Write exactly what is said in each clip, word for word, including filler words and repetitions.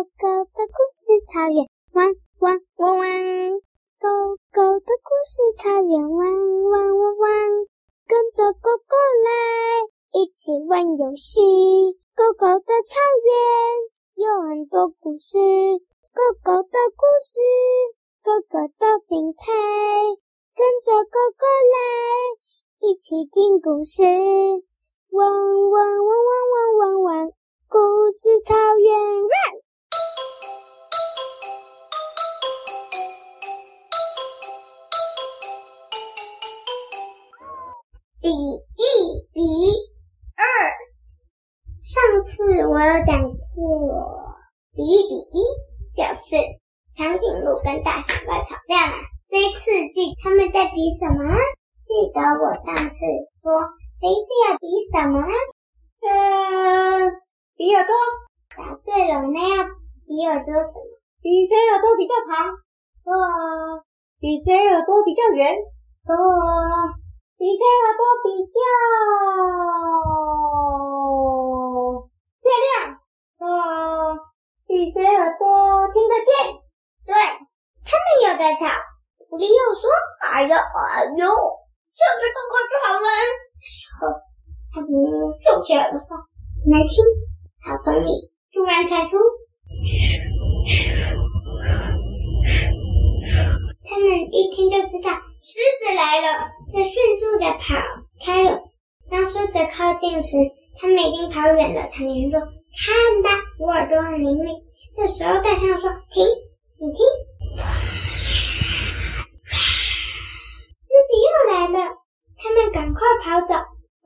狗狗的故事草原，汪汪汪汪。狗狗的故事草原，汪汪汪汪。跟着狗狗来，一起玩游戏。狗狗的草原有很多故事，狗狗的故事，个个都精彩。跟着狗狗来，一起听故事。汪汪汪汪汪汪汪，故事草原 run。比一比二，上次我有讲过比一比一，就是长颈鹿跟大熊猫吵架了。这一次记他们在比什么？记得我上次说这一次要比什么？呃，比耳朵。答对了，那要比耳朵什么？比谁耳朵比较长？哦，比谁耳朵比较圆？哦。比谁耳朵比较漂亮？哦，比谁耳朵听得见？对，他们有在吵。狐狸又说：“哎呦哎呦，这个狗狗是好人。”这时候，他们竖起耳朵说：“来听。”草丛里突然传出，他们一听就知道狮子来了。就迅速地跑开了。当狮子靠近时，他们已经跑远了。长颈鹿说：“看吧，我耳朵很灵敏。”这时候大象说：“停，你听。”狮子又来了，他们赶快跑走，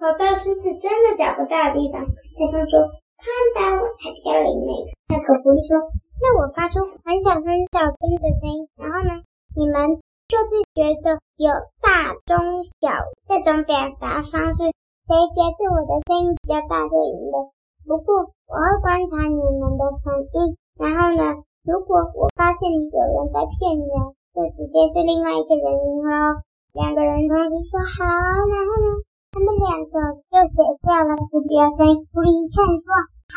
跑到狮子真的找不到的地方。大象说：“看吧，我才比较灵敏。”那可狐狸说：“那我发出很小很小声的声音，然后呢，你们就是觉得有大中小这种表达方式，谁觉得我的声音比较大就赢了。不过我会观察你们的反应，然后呢，如果我发现有人在骗人，就直接是另外一个人赢咯。”两个人同时说好，然后呢，他们两个就写下了自己的声音。狐狸一看说：“啊，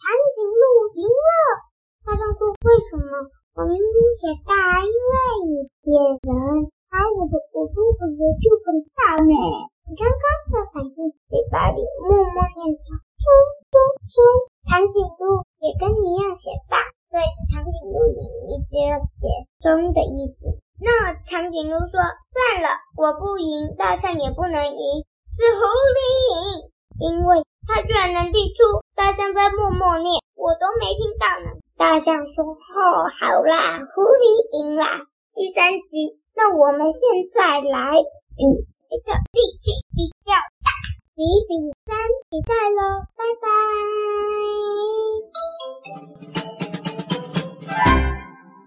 长颈鹿赢了。”大象说：“为什么？我明明写大，因为你骗人，而、啊、我的耳朵本来就很大呢。你刚刚的反应，嘴巴里默默念着‘猪猪猪’。长颈鹿也跟你一样写大，所以是长颈鹿里你只有写中的意思。”那长颈鹿说：“算了，我不赢，大象也不能赢，是狐狸赢，因为他居然能听出大象在默默念，我都没听到呢。”大象说：“哦，好啦，狐狸赢啦。”第三集，那我们现在来比谁的力气比较大，比比三比赛咯。